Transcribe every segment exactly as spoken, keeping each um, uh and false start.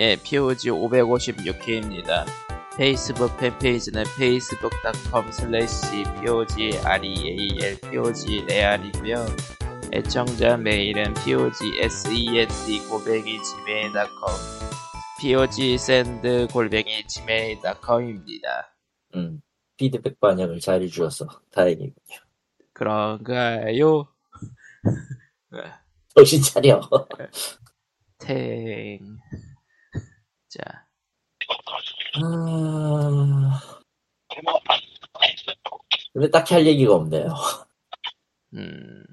예, 피오지 오백오십육 회입니다. 페이스북 팬페이지는 페이스북 닷컴 슬래시 피오지레알 피오지레알이고요. 애청자 메일은 피오지센드 골뱅이 지메일 닷컴 피오지센드 골뱅이 지메일 닷컴입니다. 음, 피드백 반영을 잘해주셔서 다행이군요. 그런가요? 정신 차려. 탱. 자. 아... 근데 딱히 할 얘기가 없네요. 음,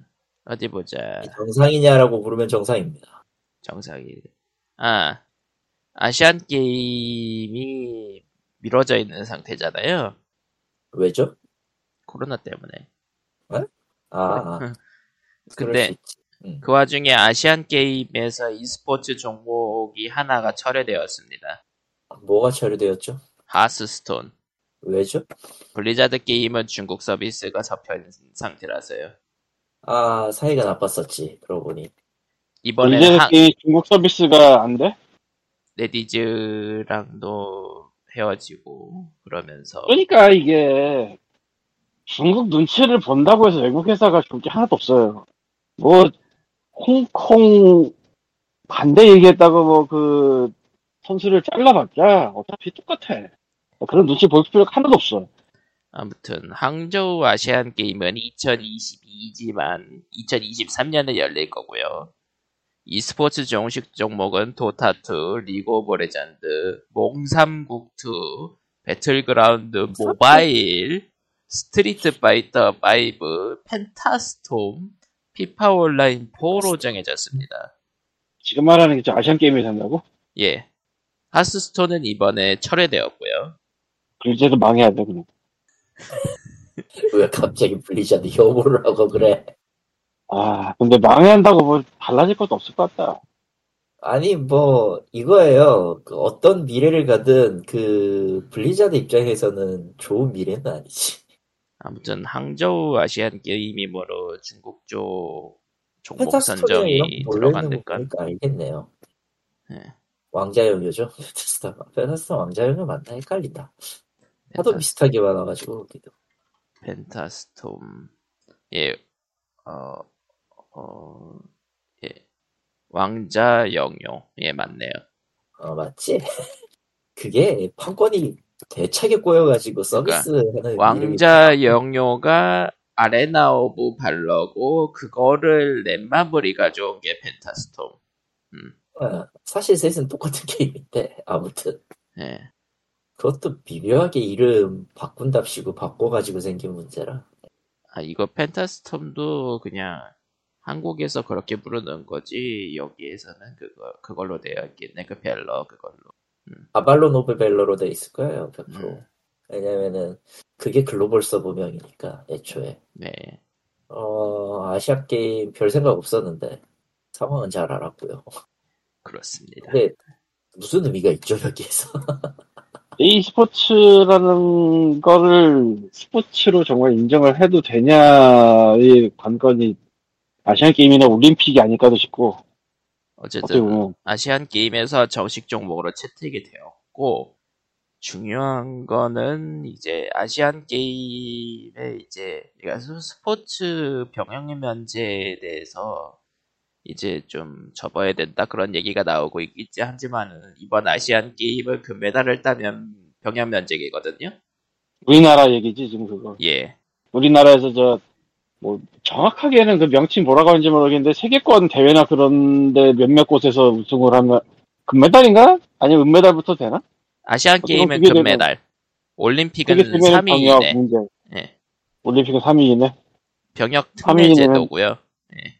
어디 보자. 정상이냐라고 물으면 정상입니다. 정상이. 아, 아시안 게임이 미뤄져 있는 상태잖아요. 왜죠? 코로나 때문에. 네? 아. 그래. 아. 근데 응. 그 와중에 아시안 게임에서 e스포츠 종목이 하나가 철회되었습니다. 뭐가 철회되었죠? 하스스톤. 왜죠? 블리자드 게임은 중국 서비스가 접혀 있는 상태라서요. 아, 사이가 나빴었지. 그러고 보니. 이번에 블리자드 한... 게임 중국 서비스가 안 돼? 레디즈랑도 헤어지고 그러면서. 그러니까 이게 중국 눈치를 본다고 해서 외국 회사가 좋은 게 하나도 없어요. 뭐 홍콩 반대 얘기했다고 뭐 그 선수를 잘라봤자 어차피 똑같아. 뭐 그런 눈치 볼 필요가 하나도 없어. 아무튼 항저우 아시안 게임은 이천이십이지만 이천이십삼 년에 열릴 거고요. e스포츠 정식 종목은 도타 투, 리그 오브 레전드, 몽삼국투, 배틀그라운드 모바일, 스트리트 파이터 파이브, 펜타스톰, 피파 온라인 포로 정해졌습니다. 지금 말하는 게 아시안 게임이 된다고? 예. 하스스톤은 이번에 철회되었고요. 블리자드 망해야 돼, 그냥. 왜 갑자기 블리자드 혐오를 하고 그래? 아, 근데 망해한다고 뭐 달라질 것도 없을 것 같다. 아니, 뭐 이거예요. 그 어떤 미래를 가든 그 블리자드 입장에서는 좋은 미래는 아니지. 아무튼 항저우 아시안 게임이므로 중국 쪽 종목 선정이 들어간다니까 알겠네요. 네. 왕자연료죠. 페타스타 페타스타 왕자연료 맞나 헷갈린다. 하도 펜타스톰. 비슷하게 많아가지고 여기도. 펜타스톰 예, 어, 어, 예, 왕자연료 예 맞네요. 어 맞지. 그게 판권이 대차게 꼬여가지고 서비스 그러니까 왕자 영요가 아레나 오브 발러고 그거를 넷마블이가 좋은 게 펜타스톰. 음. 아, 사실 셋은 똑같은 게임인데 아무튼. 네. 그것도 미묘하게 이름 바꾼답시고 바꿔가지고 생긴 문제라. 아 이거 펜타스톰도 그냥 한국에서 그렇게 부르는 거지 여기에서는 그거 그걸로 되어 있겠네 그 벨러 그걸로. 음. 아발로 노브 벨러로 돼 있을 거예요, 백 퍼센트. 음. 왜냐면은, 그게 글로벌 서버명이니까, 애초에. 네. 어, 아시아 게임 별 생각 없었는데, 상황은 잘 알았고요. 그렇습니다. 근데, 무슨 의미가 있죠, 여기에서? 이 스포츠라는 거를 스포츠로 정말 인정을 해도 되냐의 관건이 아시안 게임이나 올림픽이 아닐까도 싶고, 어쨌든 아시안 게임에서 정식 종목으로 채택이 되었고 중요한 거는 이제 아시안 게임의 이제 스포츠 병역 면제에 대해서 이제 좀 접어야 된다 그런 얘기가 나오고 있지 하지만 이번 아시안 게임은 금메달을 따면 병역 면제이거든요. 우리나라 얘기지 지금 그거. 예. 우리나라에서 저 뭐 정확하게는 그 명칭 뭐라고 하는지 모르겠는데 세계권 대회나 그런데 몇몇 곳에서 우승을 하면 금메달인가? 아니면 은메달부터 되나? 아시안 게임은 금메달, 올림픽은 삼 위이네. 네. 올림픽은 삼 위이네. 병역 특례제도고요. 네.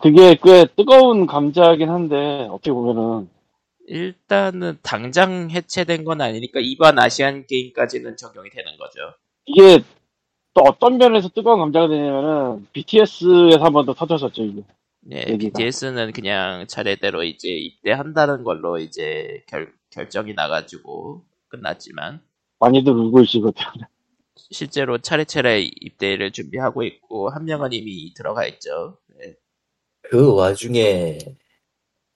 그게 꽤 뜨거운 감자이긴 한데 어떻게 보면은 일단은 당장 해체된 건 아니니까 이번 아시안 게임까지는 적용이 되는 거죠. 이게 또 어떤 면에서 뜨거운 감자가 되냐면은 비티에스에서 한 번 더 터졌었죠 이게. 네, 얘기가. 비티에스는 그냥 차례대로 이제 입대한다는 걸로 이제 결 결정이 나가지고 끝났지만 많이들 울고 있으시고 실제로 차례차례 입대를 준비하고 있고 한 명은 이미 들어가 있죠. 네. 그 와중에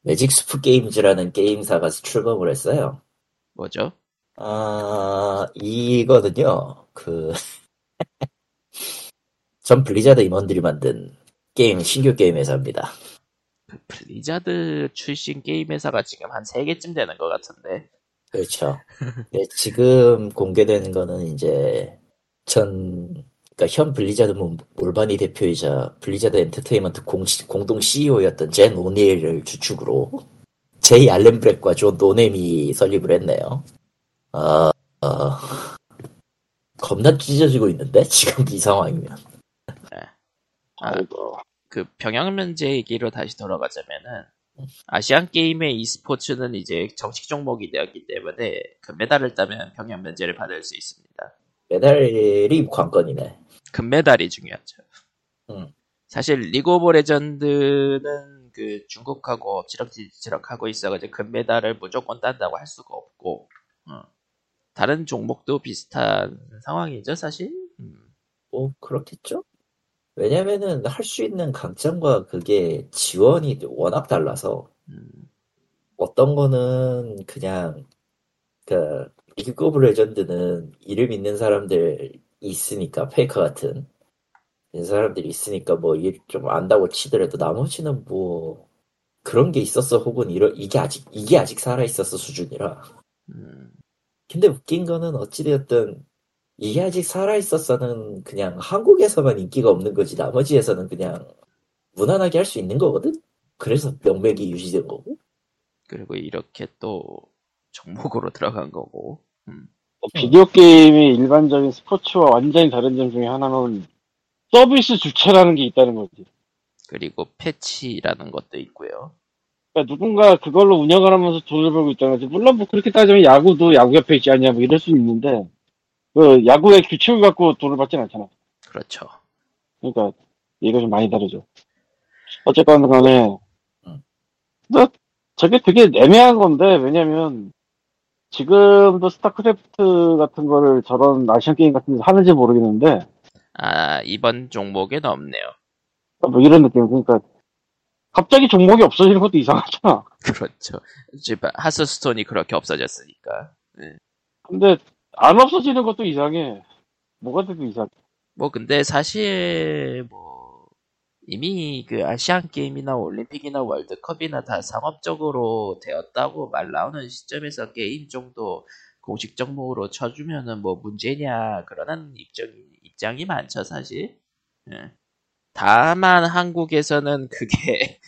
매직스프 게임즈라는 게임사가 출범을 했어요. 뭐죠? 아, 이거는요, 그, 전 블리자드 임원들이 만든 게임, 신규 게임 회사입니다. 블리자드 출신 게임 회사가 지금 한 세 개쯤 되는 것 같은데. 그렇죠. 네, 지금 공개된 거는 이제 전, 그러니까 현 블리자드 몰바니 대표이자 블리자드 엔터테인먼트 공, 공동 씨이오였던 젠 오닐을 주축으로 제이 알렌 브렉과 존 노넴이 설립을 했네요. 어, 어, 겁나 찢어지고 있는데 지금 이 상황이면. 네. 아, 그 평양면제 얘기로 다시 돌아가자면은 아시안게임의 e스포츠는 이제 정식 종목이 되었기 때문에 그 메달을 따면 평양면제를 받을 수 있습니다. 메달이 관건이네. 금메달이 중요하죠. 음. 사실 리그 오브 레전드는 그 중국하고 엎치락뒤치락하고 있어가지고 금메달을 무조건 딴다고 할 수가 없고 음. 다른 종목도 비슷한 상황이죠 사실? 음. 뭐 그렇겠죠? 왜냐면은 할 수 있는 강점과 그게 지원이 워낙 달라서 음. 어떤 거는 그냥 그 리그 오브 레전드는 이름 있는 사람들 있으니까 페이커 같은 사람들이 있으니까 뭐 좀 안다고 치더라도 나머지는 뭐 그런 게 있었어 혹은 이러, 이게 아직 이게 아직 살아 있었어 수준이라. 음. 근데 웃긴 거는 어찌되었든 이게 아직 살아 있었어는 그냥 한국에서만 인기가 없는 거지 나머지에서는 그냥 무난하게 할 수 있는 거거든. 그래서 명맥이 유지된 거고. 그리고 이렇게 또 종목으로 들어간 거고. 음. 비디오 게임이 일반적인 스포츠와 완전히 다른 점 중에 하나는 서비스 주체라는 게 있다는 거지. 그리고 패치라는 것도 있고요. 그러니까 누군가 그걸로 운영을 하면서 돈을 벌고 있다는 거지. 물론 뭐 그렇게 따지면 야구도 야구협회 있지 않냐 뭐 이럴 수는 있는데 그 야구의 규칙을 갖고 돈을 받진 않잖아. 그렇죠. 그러니까 얘기가 좀 많이 다르죠. 어쨌건 간에 근데 저게 되게 애매한 건데 왜냐면 지금도 스타크래프트 같은 거를 저런 아시안 게임 같은 거 하는지 모르겠는데. 아, 이번 종목에는 없네요. 뭐 이런 느낌. 그러니까 갑자기 종목이 없어지는 것도 이상하잖아. 그렇죠. 지금 하스스톤이 그렇게 없어졌으니까. 네. 근데 안 없어지는 것도 이상해. 뭐가 돼도 이상해. 뭐 근데 사실 뭐 이미 그 아시안 게임이나 올림픽이나 월드컵이나 다 상업적으로 되었다고 말 나오는 시점에서 게임 정도 공식 종목으로 쳐주면은 뭐 문제냐 그런 입장 입장이 많죠 사실. 예. 다만 한국에서는 그게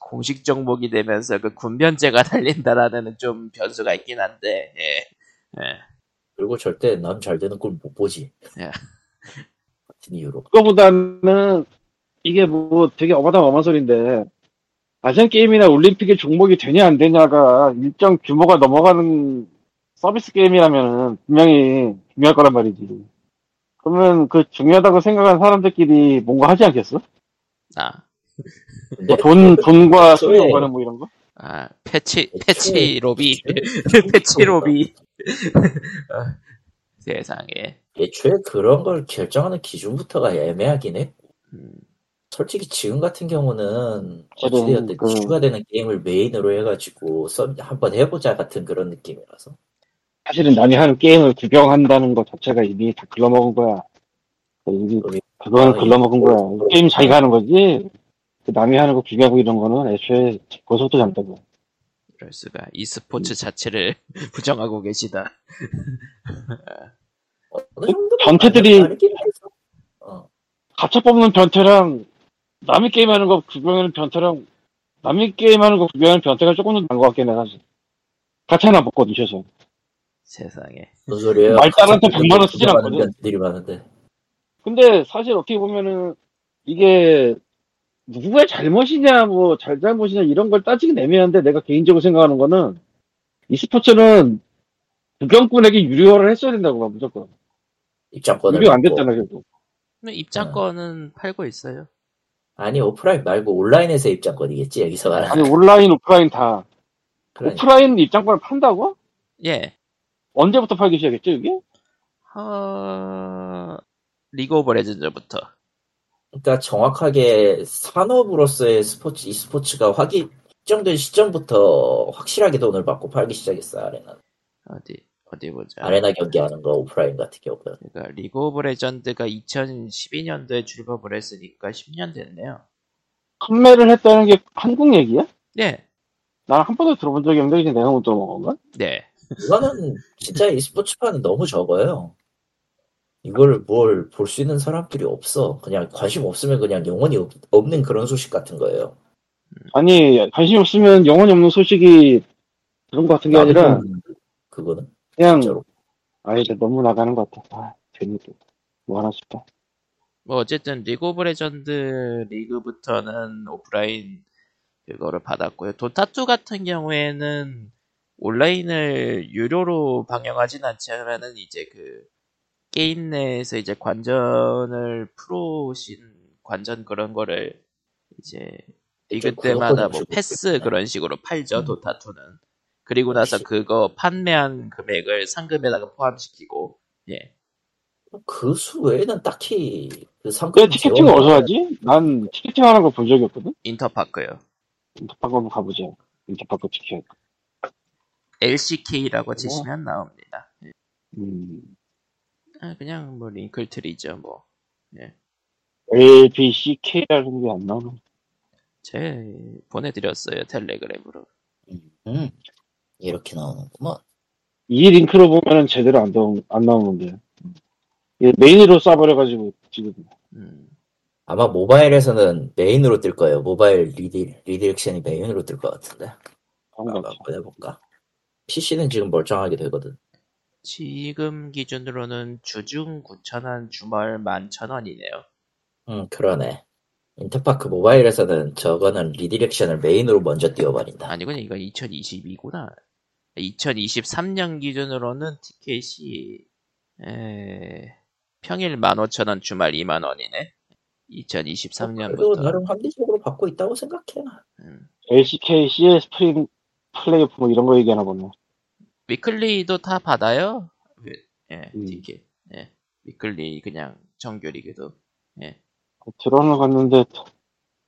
공식 종목이 되면서 그 군변제가 달린다라는 좀 변수가 있긴 한데. 예. 예. 그리고 절대 남 잘 되는 꼴 못 보지. 예. 같은 이유로. 그거보다는 이게 뭐 되게 어마어마한 소리인데 아시안 게임이나 올림픽의 종목이 되냐 안 되냐가 일정 규모가 넘어가는 서비스 게임이라면은 분명히 중요할 거란 말이지. 그러면 그 중요하다고 생각하는 사람들끼리 뭔가 하지 않겠어? 아. 뭐 돈, 돈과 소위 연관은 뭐 이런 거? 아, 패치, 패치 로비. 패치 로비. 아, 세상에. 애초에 그런 걸 결정하는 기준부터가 애매하긴 해. 음. 솔직히 지금 같은 경우는 어찌되었든 음, 이슈가 되는 게임을 메인으로 해가지고 썸 한번 해보자 같은 그런 느낌이라서. 사실은 남이 하는 게임을 구경한다는 것 자체가 이미 다 글러먹은 거야. 그건 글러먹은 거야. 게임 자기가 하는 거지. 남이 하는 거 비교하고 이런 거는 애초에 고속도 잡다고. 이럴 수가. e스포츠 자체를 부정하고 계시다. 변태들이 어. 가차 뽑는 변태랑 남이 게임하는 거 구경하는 변태랑 남이 게임하는 거 구경하는 변태가 조금 더 나은 것 같긴 해 사실. 가차나 먹거든 최소. 세상에. 무슨 소리예요? 말단한테 백만 원 쓰진 않거든. 근데 사실 어떻게 보면은 이게 누구의 잘못이냐 뭐 잘잘못이냐 이런 걸 따지긴 애매한데 내가 개인적으로 생각하는 거는 e스포츠는 구경꾼에게 유료화를 했어야 된다고 봐 무조건. 입장권을 유료 안 됐잖아 결국. 입장권은 어. 팔고 있어요. 아니 오프라인 말고 온라인에서 입장권이겠지 여기서 말하는. 아니 온라인 오프라인 다. 그러니까. 오프라인 입장권을 판다고? 예. 언제부터 팔기 시작했죠 이게? 어... 리그 오브 레전드부터. 그러니까 정확하게 산업으로서의 스포츠, e스포츠가 확인 특정된 시점부터 확실하게 돈을 받고 팔기 시작했어, 아레나. 어디, 어디 보자. 아레나 경기하는 거 오프라인 같은 경우는. 그러니까 리그 오브 레전드가 이천십이 년도에 출범을 했으니까 십 년 됐네요. 판매를 했다는 게 한국 얘기야? 네. 난 한 번도 들어본 적이 없는데 이제 내가 못 들어본 건가? 네. 이거는 진짜 e스포츠판은 너무 적어요. 이걸 뭘 볼 수 있는 사람들이 없어. 그냥 관심 없으면 그냥 영원히 없는 그런 소식 같은 거예요. 아니, 관심 없으면 영원히 없는 소식이 그런 거 같은 게 아니라 그거는 그냥 진짜로. 아 이제 너무 나가는 것 같아. 아, 괜히 뭐 하나 싶다. 뭐 어쨌든 리그 오브 레전드 리그부터는 오프라인 그거를 받았고요. 도타투 같은 경우에는 온라인을 유료로 방영하진 않지만은 이제 그 게임 내에서 이제 관전을 프로신 관전 그런 거를 이제 리그 때마다 뭐 패스 그런 식으로 팔죠. 음. 도타투는. 그리고 나서 그거 판매한 금액을 상금에다가 포함시키고. 예. 그 수 외에는 딱히 그 상금. 티켓팅은 어디서 하지? 난 티켓팅 하는 거 본 적이 없거든. 인터파크요. 인터파크 한번 가보자. 인터파크 티켓. 엘씨케이라고 치시면 어? 나옵니다. 예. 음. 아, 그냥 뭐 링클트리죠 뭐. 예. 엘비씨케이라는 게 안 나오는. 제 보내드렸어요 텔레그램으로. 음, 이렇게 나오는구만. 이 링크로 보면은 제대로 안 나오 안 나오는데. 메인으로 쏴버려가지고 지금. 음. 아마 모바일에서는 메인으로 뜰 거예요. 모바일 리디, 리디렉션이 메인으로 뜰 것 같은데. 한번 해볼까. 피씨는 지금 멀쩡하게 되거든. 지금 기준으로는 주중 구천 원, 주말 만 천 원이네요. 음, 그러네. 인터파크 모바일에서는 저거는 리디렉션을 메인으로 먼저 띄워버린다. 아니군요. 이거 이천이십이구나. 이천이십삼 년 기준으로는 티켓이 에... 평일 만 오천 원, 주말 이만 원이네. 이천이십삼 년부터. 그래도 나름 합리적으로 받고 있다고 생각해. 음. 엘씨케이, 씨에스 프림, 플레이오프 뭐 이런 거 얘기하나 보네. 위클리도 다 받아요. 예, 음. 티켓. 예, 위클리 그냥 정규리그도. 예. 들어는 갔는데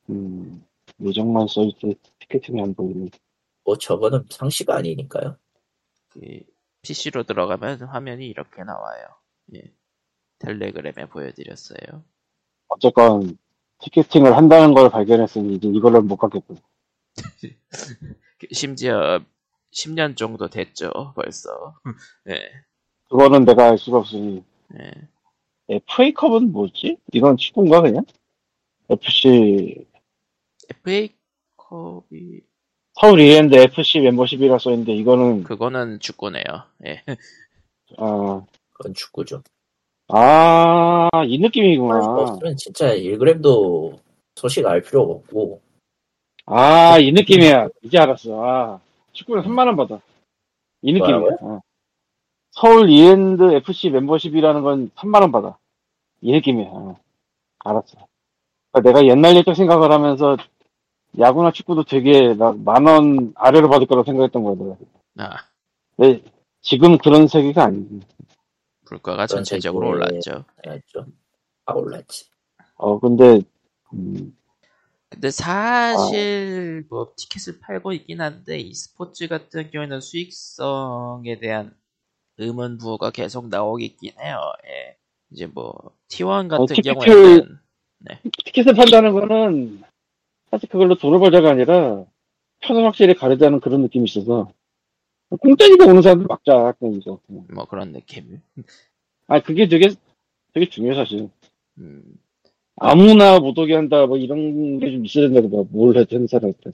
음, 예정만 써있지 티켓팅이 안 보이네. 뭐 저거는 상시가 아니니까요. 그... 피씨로 들어가면 화면이 이렇게 나와요. 예. 텔레그램에 보여드렸어요. 어쨌건 티켓팅을 한다는 걸 발견했으니 이제 이걸로 못 갔겠군. 심지어 십 년 정도 됐죠 벌써. 네. 그거는 내가 알 수가 없으니. 네. 에프에이컵은 뭐지? 이건 축구인가 그냥? 에프씨 에프에이컵이 서울 이랜드 에프씨 멤버십이라 써있는데 이거는 그거는 축구네요. 예. 아, 그건 축구죠. 아, 이 느낌이구나. 진짜 일 그램도 소식 알 필요가 없고. 아, 이 느낌이야. 이제 알았어. 아, 축구는 삼만 원 받아. 이 느낌이야. 어. 서울 이랜드 에프씨 멤버십이라는 건 삼만 원 받아. 이 느낌이야. 어. 알았어. 내가 옛날 옛적 생각을 하면서. 야구나 축구도 되게 만원 아래로 받을 거라고 생각했던 거예요. 아. 네, 지금 그런 세계가 아니지. 물가가 전체적으로 올랐죠. 올랐죠. 아, 올랐지. 어, 근데, 음. 근데 사실, 아. 뭐, 티켓을 팔고 있긴 한데, e스포츠 같은 경우에는 수익성에 대한 의문 부호가 계속 나오긴 해요. 예. 이제 뭐, 티원 같은 어, 티켓을, 경우에는. 네. 티켓을 판다는 거는, 사실 그걸로 돈을 벌자가 아니라 편을 확실히 가르자는 그런 느낌이 있어서 공짜니까 오는 사람들 막자 그냥 이거 뭐 그런 느낌. 아 그게 되게 되게 중요해 사실. 음. 아무나 못 오게 한다 뭐 이런 게 좀 있어야 된다고 뭘 해도 되는 사람한테.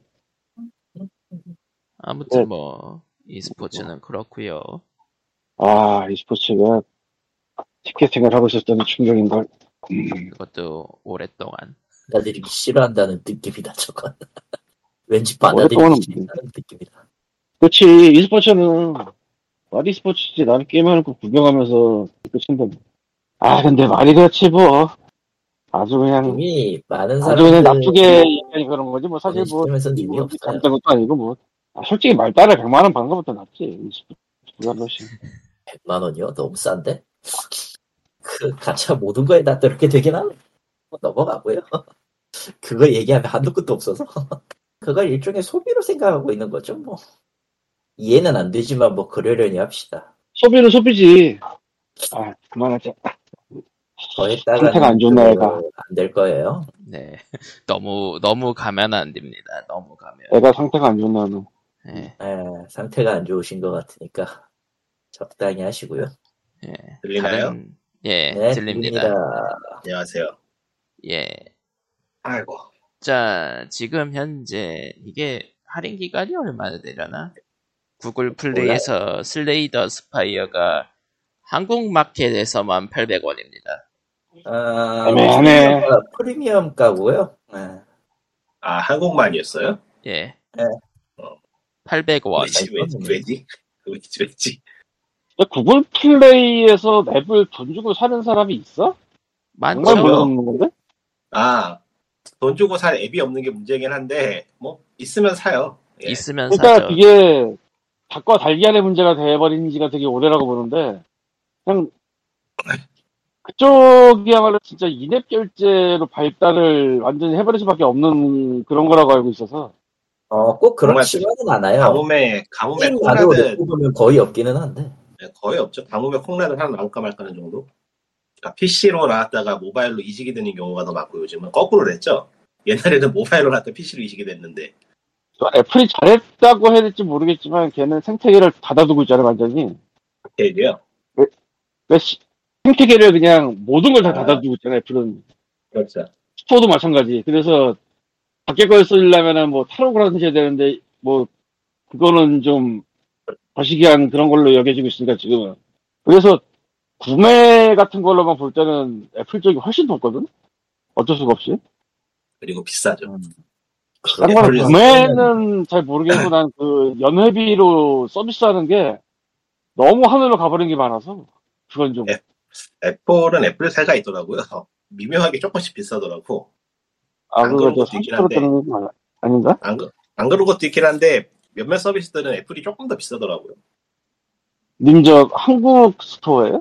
아무튼 뭐 e스포츠는 그렇고요. 아 e스포츠가 티켓팅을 하고 있었다는 충격인 걸. 그것도 오랫동안. 받아들이기 싫어한다는 느낌이다 저건. 왠지 받아들이기 싫어한다는 느낌이다. 그렇지 e스포츠는 말이 e스포츠지 나는 게임하는 거 구경하면서 끝인데. 아 근데 말이 그렇지 뭐 아주 그냥 이미 많은 사람들 아주 그냥 나쁘게 그런 거지 뭐 사실 뭐 감탄 것도 아니고 뭐 아, 솔직히 말따라 백만 원 받는 것보다 낫지. 백만 원이요? 너무 싼데? 그 가차 모든 거에 다 그렇게 되긴 하네. 넘어가고요. 그거 얘기하면 한도 끝도 없어서. 그걸 일종의 소비로 생각하고 있는 거죠. 뭐 이해는 안 되지만 뭐 그러려니 합시다. 소비는 소비지. 아 그만하자. 상태가 안 좋은 나라가 안 될 거예요. 네, 너무 너무 가면 안 됩니다. 너무 가면. 내가 상태가 안 좋은 나라는. 네. 네, 상태가 안 좋으신 것 같으니까 적당히 하시고요. 예, 들리나요? 다른... 예, 네, 들립니다. 들립니다. 안녕하세요. 예. 아이고. 자, 지금 현재 이게 할인 기간이 얼마나 되려나? 구글 플레이에서 몰라요. 슬레이더 스파이어가 한국 마켓에서만 팔백 원입니다. 아, 애매하네. 프리미엄 가고요. 네. 아, 한국만이었어요? 예. 네. 팔백 원. 왜지? 왜지? 왜지? 구글 플레이에서 맵을 돈 주고 사는 사람이 있어? 많죠. 모르는 건데? 아, 돈 주고 살 앱이 없는 게 문제긴 한데 뭐 있으면 사요. 예. 있으면 그러니까 사죠. 그러니까 이게 닭과 달걀의 문제가 돼버린 지가 되게 오래라고 보는데 그냥 그쪽이야말로 진짜 인앱 결제로 발달을 완전히 해버릴 수밖에 없는 그런 거라고 알고 있어서 어, 꼭 그런 심하진 않아요. 가뭄에 가뭄에 콩나는 거의 없기는 한데 거의 없죠. 가뭄에 콩나는 하나 나올까 말까는 정도. 그러니까 피씨로 나왔다가 모바일로 이직이 되는 경우가 더 많고 요즘은 거꾸로 됐죠. 옛날에는 모바일로 나왔다가 피씨로 이직이 됐는데. 애플이 잘했다고 해야 될지 모르겠지만 걔는 생태계를 닫아두고 있잖아요. 완전히. 애플이요? 왜, 왜 시, 생태계를 그냥 모든 걸 다 아, 닫아두고 있잖아요. 애플은. 그렇죠. 스토어도 마찬가지. 그래서 밖에 걸 쓰려면 뭐 탈옥을 해야 되는데 뭐 그거는 좀 거시기한 그런 걸로 여겨지고 있으니까 지금은. 그래서 구매 같은 걸로만 볼 때는 애플 쪽이 훨씬 높거든? 어쩔 수가 없이. 그리고 비싸죠. 딴 거는 구매는 잘 모르겠고 난 그 연회비로 서비스하는 게 너무 하늘로 가버린 게 많아서 그건 좀. 애플은 애플 세가 있더라고요. 미묘하게 조금씩 비싸더라고. 아, 안 그런 것도 있긴 한데. 아닌가? 안, 안 그런 것도 있긴 한데 몇몇 서비스들은 애플이 조금 더 비싸더라고요. 님 저 한국 스토어예요?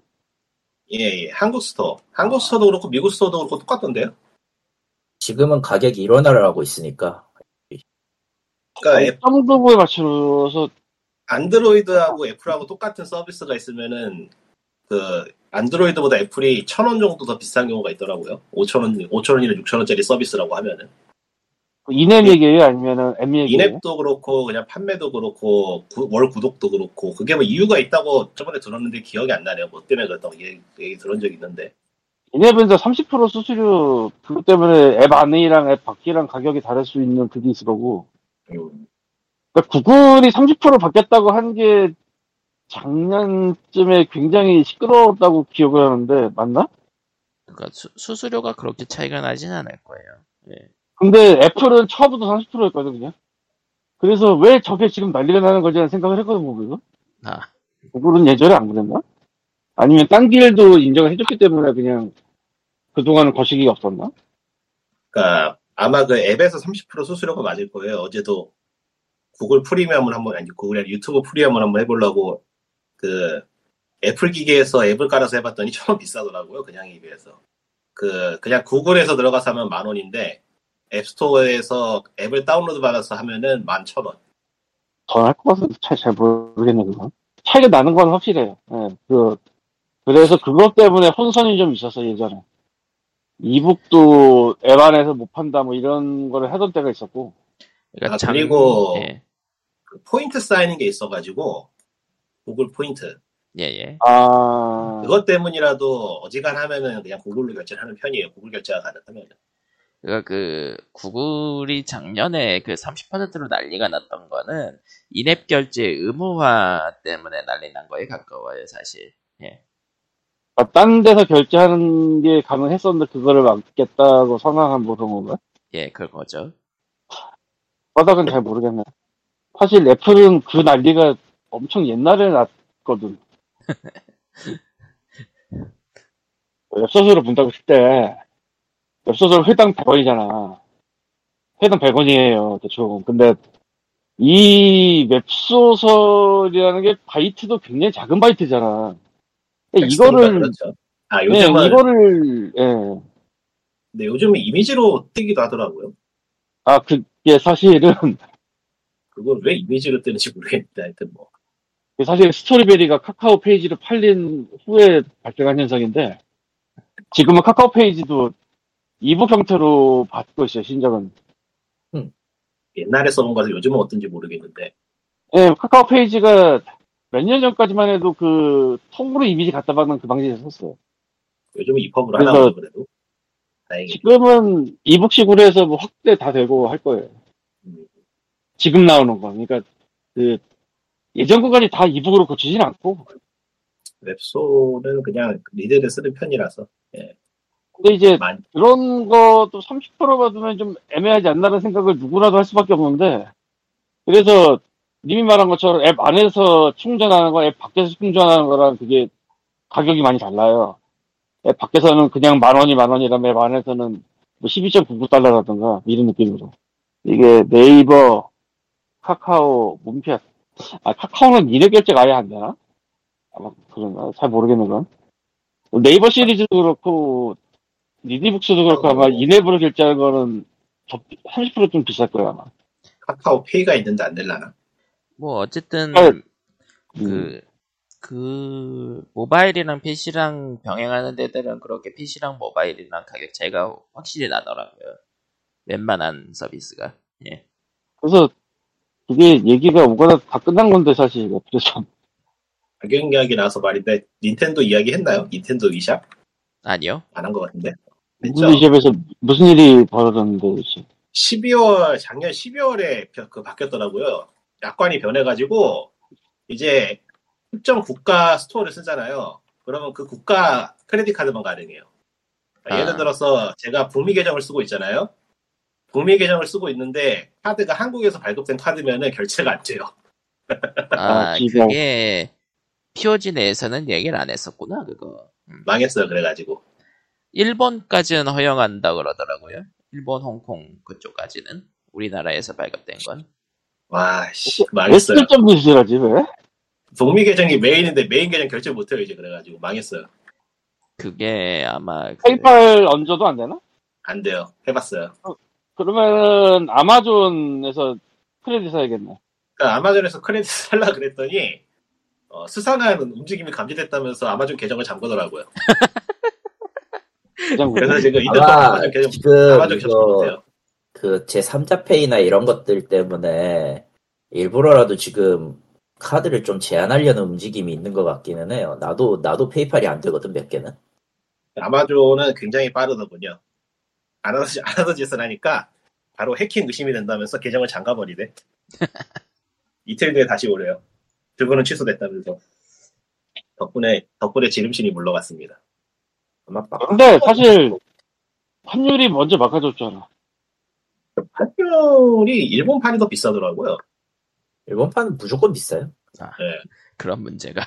예, 예, 한국 스토어. 한국 스토어도 그렇고 미국 스토어도 그렇고 똑같던데요? 지금은 가격이 일원화를 하고 있으니까. 그러니까 정도에 맞춰서 안드로이드하고 애플하고 똑같은 서비스가 있으면은 그 안드로이드보다 애플이 천 원 정도 더 비싼 경우가 있더라고요. 오천 원, 오천 원이나 육천 원짜리 서비스라고 하면은. 인앱 얘기예요? 아니면은 앱 얘기예요? 인앱도 그렇고 그냥 판매도 그렇고 구, 월 구독도 그렇고 그게 뭐 이유가 있다고 저번에 들었는데 기억이 안 나네요. 뭐 때문에 그랬다고 얘기, 얘기 들은 적이 있는데 인앱은 삼십 퍼센트 수수료 그것 때문에 앱 안에랑 앱 밖이랑 가격이 다를 수 있는 그게 있을 거고 음. 그러니까 구글이 삼십 퍼센트 받겠다고 한 게 작년쯤에 굉장히 시끄러웠다고 기억을 하는데 맞나? 그러니까 수, 수수료가 그렇게 차이가 나진 않을 거예요. 예. 근데 애플은 처음부터 삼십 퍼센트였거든 그냥. 그래서 왜 저게 지금 난리가 나는 거지 라는 생각을 했거든 구글은. 아. 구글은 예전에 안 그랬나? 아니면 딴 길도 인정을 해줬기 때문에 그냥 그동안은 거시기가 없었나? 그러니까 아마 그 앱에서 삼십 퍼센트 수수료가 맞을 거예요. 어제도 구글 프리미엄을 한번 아니 구글 유튜브 프리미엄을 한번 해보려고 그 애플 기계에서 앱을 깔아서 해봤더니 천 원 비싸더라고요 그냥 앱에 비해서. 그 그냥 구글에서 들어가서 하면 만 원인데. 앱스토어에서 앱을 다운로드 받아서 하면은 만 천 원. 더 할 것 같은데 차이 잘 모르겠네 그건. 차이가 나는 건 확실해요. 예, 그 그래서 그것 때문에 혼선이 좀 있었어 예전에. 이북도 앱 안에서 못 판다 뭐 이런 거를 하던 때가 있었고. 그러니까 아, 장... 그리고 예. 그 포인트 쌓이는 게 있어가지고 구글 포인트. 예예. 아 그것 때문이라도 어지간하면은 그냥 구글로 결제하는 편이에요. 구글 결제가 가능하면. 그러니까 그 구글이 작년에 그 삼십 퍼센트로 난리가 났던 거는 인앱 결제 의무화 때문에 난리 난 거에 가까워요 사실. 예. 아, 딴 데서 결제하는 게 가능했었는데 그거를 막겠다고 선언한 뭐 그런 건가? 예, 그거죠. 바닥은 잘 모르겠네. 사실 애플은 그 난리가 엄청 옛날에 났거든. 웹소스로 본다고 칠 때. 웹소설 회당 백 원이잖아. 회당 백 원이에요, 대충. 근데, 이 웹소설이라는 게 바이트도 굉장히 작은 바이트잖아. 이거를, 그렇죠. 아, 요즘은. 네, 이거를, 예. 네. 근데 요즘은 이미지로 뜨기도 하더라고요. 아, 그게 사실은. 그걸 왜 이미지로 뜨는지 모르겠다. 하여튼 뭐. 사실 스토리베리가 카카오 페이지를 팔린 후에 발생한 현상인데, 지금은 카카오 페이지도 이북 형태로 받고 있어요, 신작은. 음. 옛날에 써본 거라서 요즘은 어떤지 모르겠는데. 예, 네, 카카오 페이지가 몇 년 전까지만 해도 그 통으로 이미지 갖다 박는 그 방식에서 썼어요. 요즘은 이펍을 하나보다 그래도. 다행히. 지금은 이북식으로 해서 뭐 확대 다 되고 할 거예요. 음. 지금 나오는 거. 그러니까 그 예전 구간이 다 이북으로 고치진 않고. 웹소는 그냥 리드를 쓰는 편이라서. 예. 근데 이제 만... 그런 것도 삼십 퍼센트 받으면 좀 애매하지 않나라는 생각을 누구라도 할 수밖에 없는데, 그래서 님이 말한 것처럼 앱 안에서 충전하는 거랑 앱 밖에서 충전하는 거랑 그게 가격이 많이 달라요. 앱 밖에서는 그냥 만 원이 만 원이라면 앱 안에서는 뭐 십이 점 구구 달러라든가 이런 느낌으로. 이게 네이버, 카카오, 문피아, 아, 카카오는 인앱 결제가 아예 안 되나? 아마 그런가? 잘 모르겠는 건. 네이버 시리즈도 그렇고, 리디북스도 그렇고, 아마 인앱으로 결제하는 거는 삼십 퍼센트 좀 비쌀 거야, 아마. 카카오 페이가 있는데 안 될라나? 뭐, 어쨌든, 아, 그, 음. 그, 모바일이랑 피씨랑 병행하는 데들은 그렇게 피씨랑 모바일이랑 가격 차이가 확실히 나더라고요. 웬만한 서비스가. 예. 그래서, 그게 얘기가 오거나 다 끝난 건데 사실 그래서 가격 이야기 나와서 말인데 닌텐도 이야기 했나요? 닌텐도 e샵? 아니요. 안 한 것 같은데. 닌텐도 e샵에서 무슨 일이 벌어졌는데 그치? 십이월 작년 십이월에 그 바뀌었더라고요. 약관이 변해가지고 이제 특정 국가 스토어를 쓰잖아요. 그러면 그 국가 크레딧 카드만 가능해요. 그러니까 아. 예를 들어서 제가 북미 계정을 쓰고 있잖아요. 북미 계정을 쓰고 있는데 카드가 한국에서 발급된 카드면은 결제가 안 돼요. 아, 그게 피오지 내에서는 얘기를 안 했었구나 그거. 음. 망했어요 그래가지고. 일본까지는 허용한다 그러더라고요. 일본, 홍콩 그쪽까지는 우리나라에서 발급된 건. 와, 씨, 망했어요. 왜 쓸데없는 짓을 하지 왜? 북미 계정이 메인인데 메인 계정 결제 못해요 이제 그래가지고 망했어요. 그게 아마 페이팔 그... 얹어도 안 되나? 안 돼요. 해봤어요. 어. 그러면 아마존에서 크레딧 사야겠네. 그러니까 아마존에서 크레딧 살라 그랬더니 어, 수상한 움직임이 감지됐다면서 아마존 계정을 잠그더라고요. 그래서 지금 이때도 아마존 계정 아마존 계정 못해요. 그 제삼자 페이나 이런 것들 때문에 일부러라도 지금 카드를 좀 제한하려는 움직임이 있는 것 같기는 해요. 나도 나도 페이팔이 안 되거든 몇 개는. 아마존은 굉장히 빠르더군요. 안 하던, 안 하던 짓을 하니까 바로 해킹 의심이 된다면서 계정을 잠가버리네. 이틀 뒤에 다시 오래요. 그거는 취소됐다면서. 덕분에 덕분에 지름신이 물러갔습니다. 근데 사실 환율이 먼저 막아줬잖아. 환율이 일본판이 더 비싸더라고요. 일본판은 무조건 비싸요. 아, 네. 그런 문제가.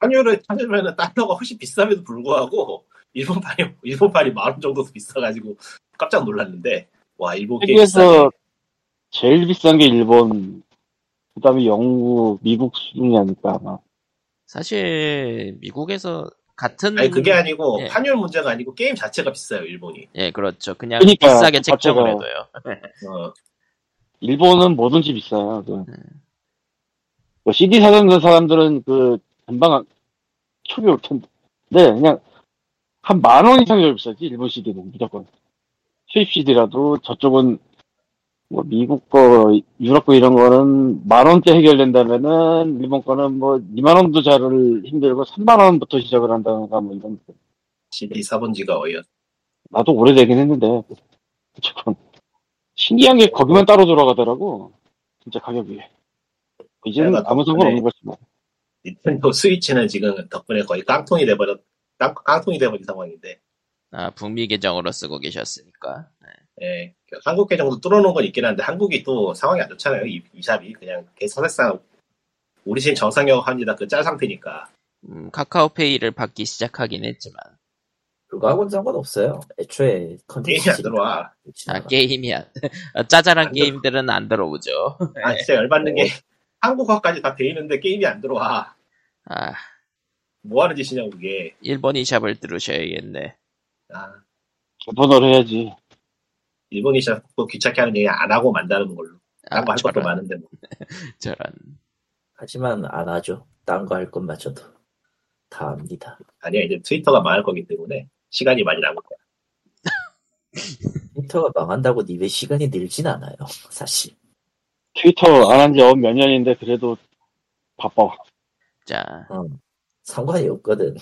환율을 찾으면 달러가 훨씬 비싸면도 불구하고 일본판이, 일본판이 만 원 정도 비싸가지고 깜짝 놀랐는데, 와, 일본 게임. 세계에서 제일 비싼 게 일본, 그 다음에 영국, 미국 수준이 아닐까, 아마. 사실, 미국에서 같은. 아니, 그게 아니고, 예. 환율 문제가 아니고, 게임 자체가 비싸요, 일본이. 예, 그렇죠. 그냥 그러니까, 비싸게 책정을 해둬요. 어. 일본은 뭐든지 비싸요. 그. 음. 뭐 씨디 사는 사람들은 그, 금방, 촉이 올 텐데. 네, 그냥, 한 만 원 이상이 더 비싸지, 일본 씨디는 무조건. 수입 씨디라도 저쪽은, 뭐, 미국 거, 유럽 거 이런 거는 만 원대 해결된다면은, 일본 거는 뭐, 이만 원도 자를 힘들고, 삼만 원부터 시작을 한다던가, 뭐, 이런. 씨디 사본 지가 어이없. 나도 오래되긴 했는데, 조금. 신기한 게 거기만 따로 돌아가더라고. 진짜 가격이. 이제는 아무 상관 없는 것이고. 닌텐도 스위치는 지금 덕분에 거의 깡통이 돼버렸 깡, 깡통이 돼버린 상황인데. 아, 북미 계정으로 쓰고 계셨으니까. 네. 예, 한국 계정도 뚫어놓은 건 있긴 한데, 한국이 또 상황이 안 좋잖아요. 이, 이 샵이. 그냥 사실상, 우리 지금 정상 영업합니다. 그 짤 상태니까. 음, 카카오페이를 받기 시작하긴 했지만. 그거하고는 상관없어요. 애초에 컨텐츠. 게임이 안 들어와. 아, 게임이 안. 짜잘한 안 게임들은 들어. 안 들어오죠. 아, 진짜 열받는 게, 한국어까지 다 돼 있는데 게임이 안 들어와. 아. 뭐 하는 짓이냐고, 그게. 일본이 샵을 들으셔야겠네. 아. 일본어로 해야지. 일본이 자꾸 귀찮게 하는 얘기 안 하고 만다는 걸로. 딴 거 할 아, 것도 많은데 뭐. 저런. 하지만 안 하죠. 딴 거 할 것마저도 다 합니다. 아니야, 이제 트위터가 망할 거기 때문에 시간이 많이 남을 거야. 트위터가 망한다고 니 왜 시간이 늘진 않아요, 사실. 트위터 안 한 지 몇 년인데 그래도 바빠. 자, 음, 상관이 없거든.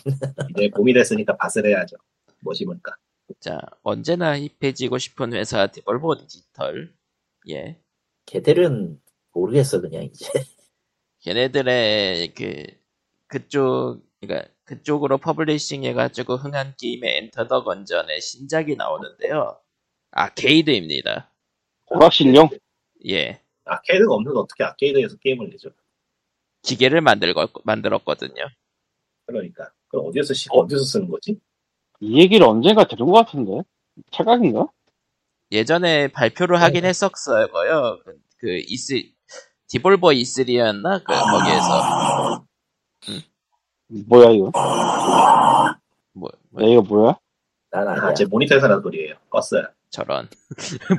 이제 봄이 됐으니까 밭을 해야죠. 뭐 심을까. 자, 언제나 힙해지고 싶은 회사 디벌버 디지털. 예. 걔들은 모르겠어 그냥 이제. 걔네들의 그 그쪽 그러니까 그쪽으로 퍼블리싱 해가지고 흥한 게임의 엔터 더 건전의 신작이 나오는데요. 아케이드입니다. 오락실용? 예. 아케이드가 없는데 어떻게 아케이드에서 게임을 내죠? 기계를 만들거, 만들었거든요. 그러니까. 그럼 어디에서, 시, 어디서 쓰는 거지? 이 얘기를 언젠가 들은 것 같은데? 착각인가? 예전에 발표를 하긴 네. 했었어요. 그, 그, 이스, 디볼버 이쓰리였나? 그, 거기에서. 응. 뭐야, 이거? 뭐, 뭐. 야, 이거 뭐야? 난 아니야. 아, 제 모니터에서 나는 소리예요. 껐어요. 저런.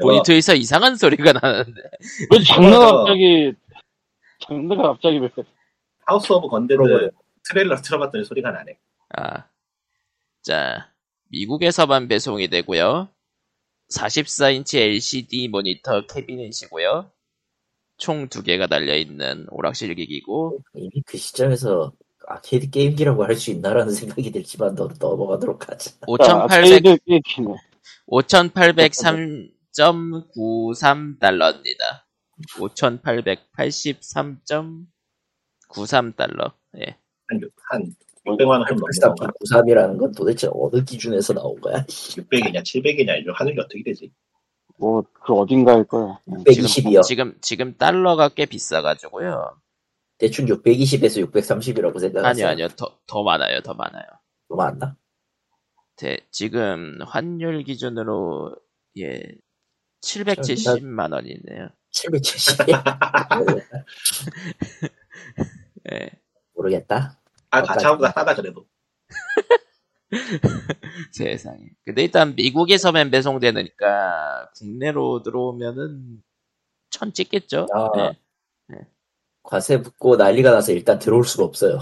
모니터에서 이상한 소리가 나는데. 왜 장르가 갑자기, 장르가 갑자기 왜. 하우스 오브 건데드 트레일러 틀어봤더니 소리가 나네. 아. 자, 미국에서만 배송이 되고요. 사십사 인치 엘시디 모니터 캐비닛이고요. 총 두 개가 달려있는 오락실 기기고. 이미 그 시점에서 아케이드 게임기라고 할 수 있나라는 생각이 들지만 더 넘어가도록 하자. 오천팔백삼 점 구십삼 달러입니다. 오천팔백팔십삼 점 구십삼 달러. 예. 한, 한 육백만 원 정도. 구십삼이라는 건 도대체 어느 기준에서 나온 거야? 육백이냐 칠백이냐 이거 하늘이 어떻게 되지? 뭐 그 어딘가일 거야. 육백이십이요. 지금, 지금 지금 달러가 꽤 비싸가지고요. 대충 육백이십에서 육백삼십이라고 생각하세요? 아니요 아니요 더, 더 많아요 더 많아요. 더 많나? 대, 지금 환율 기준으로 예 칠백칠십만 원이네요. 칠백칠십? 네. 모르겠다. 아 가차보다 싸다 그래도. 세상에. 근데 일단 미국에서만 배송되니까 국내로 들어오면은 천 찍겠죠. 아, 네. 네. 과세 붙고 난리가 나서 일단 들어올 수가 없어요.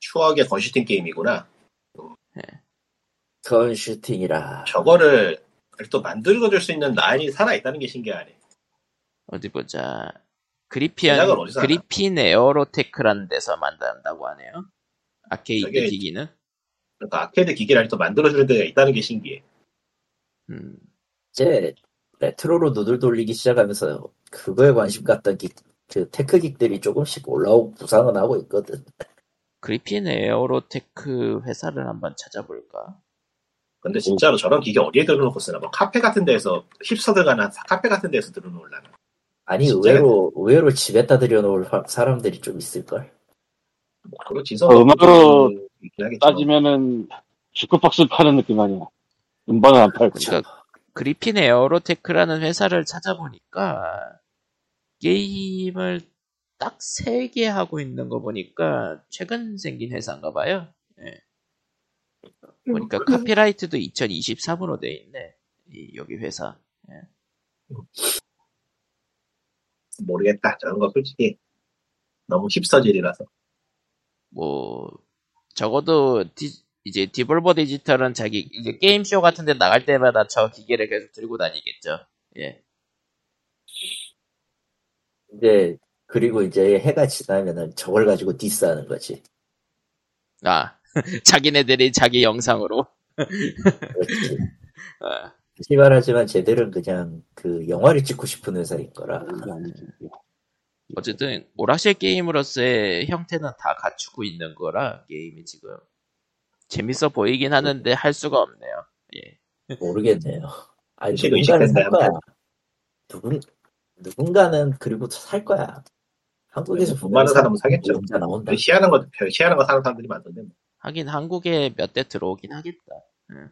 추억의 건슈팅 게임이구나. 네. 건슈팅이라. 저거를 또 만들어줄 수 있는 라인이 살아있다는 게 신기하네. 어디 보자. 그리피안, 그리핀 에어로테크라는 데서 만든다고 하네요. 아케이드 저게, 기기는? 그러니까 아케이드 기기를 또 만들어주는 데가 있다는 게 신기해. 음. 이제 레트로로 누들 돌리기 시작하면서 그거에 관심 갔던 기, 그 테크기들이 조금씩 올라오고 부상은 하고 있거든. 그리핀 에어로테크 회사를 한번 찾아볼까? 근데 진짜로 오. 저런 기계 어디에 들어놓고 쓰나? 뭐 카페 같은 데에서 힙서들 가나 카페 같은 데에서 들어놓으려나? 아니 의외로 의외로 집에다 들여놓을 사람들이 좀 있을걸. 뭐, 어, 음악으로 따지면은 주크박스 파는 느낌 아니야. 음반은 안 팔고. 그러니까 그리핀 에어로테크라는 회사를 찾아보니까 게임을 딱 세 개 하고 있는 거 보니까 최근 생긴 회사인가 봐요. 예. 보니까 카피라이트도 이천이십삼으로 돼 있네. 이, 여기 회사. 예. 모르겠다. 저런 거 솔직히 너무 힙서질이라서. 뭐 적어도 디, 이제 디볼버 디지털은 자기 이제 게임 쇼 같은데 나갈 때마다 저 기계를 계속 들고 다니겠죠. 예. 이제 그리고 이제 해가 지나면은 저걸 가지고 디스하는 거지. 아 자기네들이 자기 영상으로. 그렇지. 아. 말하지만 쟤들은 그냥 그 영화를 찍고 싶은 회사인 거라. 어쨌든 오락실 게임으로서의 형태는 다 갖추고 있는 거라 게임이 지금 재밌어 보이긴 하는데 할 수가 없네요. 예. 모르겠네요. 아니 누군가는 살 거야. 누군 누군가는 그리고 살 거야. 한국에서 돈 많은 사람은 사겠죠. 혼자 나온다. 희한한 거 희한한 거 사는 사람들이 많던데. 뭐. 하긴 한국에 몇 대 들어오긴 하겠다. 응.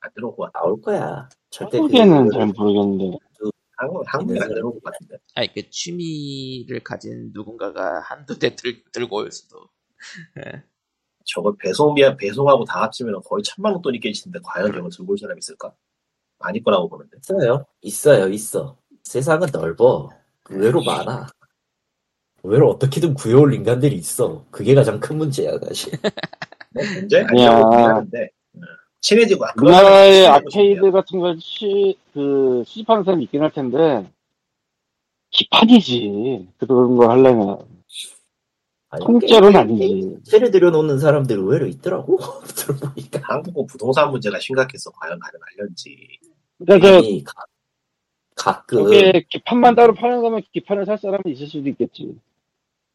안 들어오고 나올 거야. 절대 한국에는 잘 모르겠는데. 한국, 한국에는 안 들어올 것 같은데. 아니, 그 취미를 가진 누군가가 한두 대 들, 들고 올 수도. 네. 저거 배송비야, 배송하고 다 합치면 거의 천만 원 돈이 깨지는데 과연 저걸 들고 올 사람이 있을까? 많이 거라고 보는데. 있어요. 있어요. 있어. 세상은 넓어. 의외로 많아. 의외로 어떻게든 구해올 인간들이 있어. 그게 가장 큰 문제야, 사실. 뭐 문제? 아니라는데 친해지고. 우리나라의 아케이드 같은 건 시, 그, 시판은 사람이 있긴 할 텐데, 기판이지. 그런 걸 하려면. 아니, 통째로는 아니지. 세를 들여놓는 사람들 의외로 있더라고. 들어보니까. 한국은 부동산 문제가 심각해서 과연 가능할런지. 그러니까 아니, 가, 가끔. 그게 기판만 따로 파는 거면 기판을 살 사람이 있을 수도 있겠지.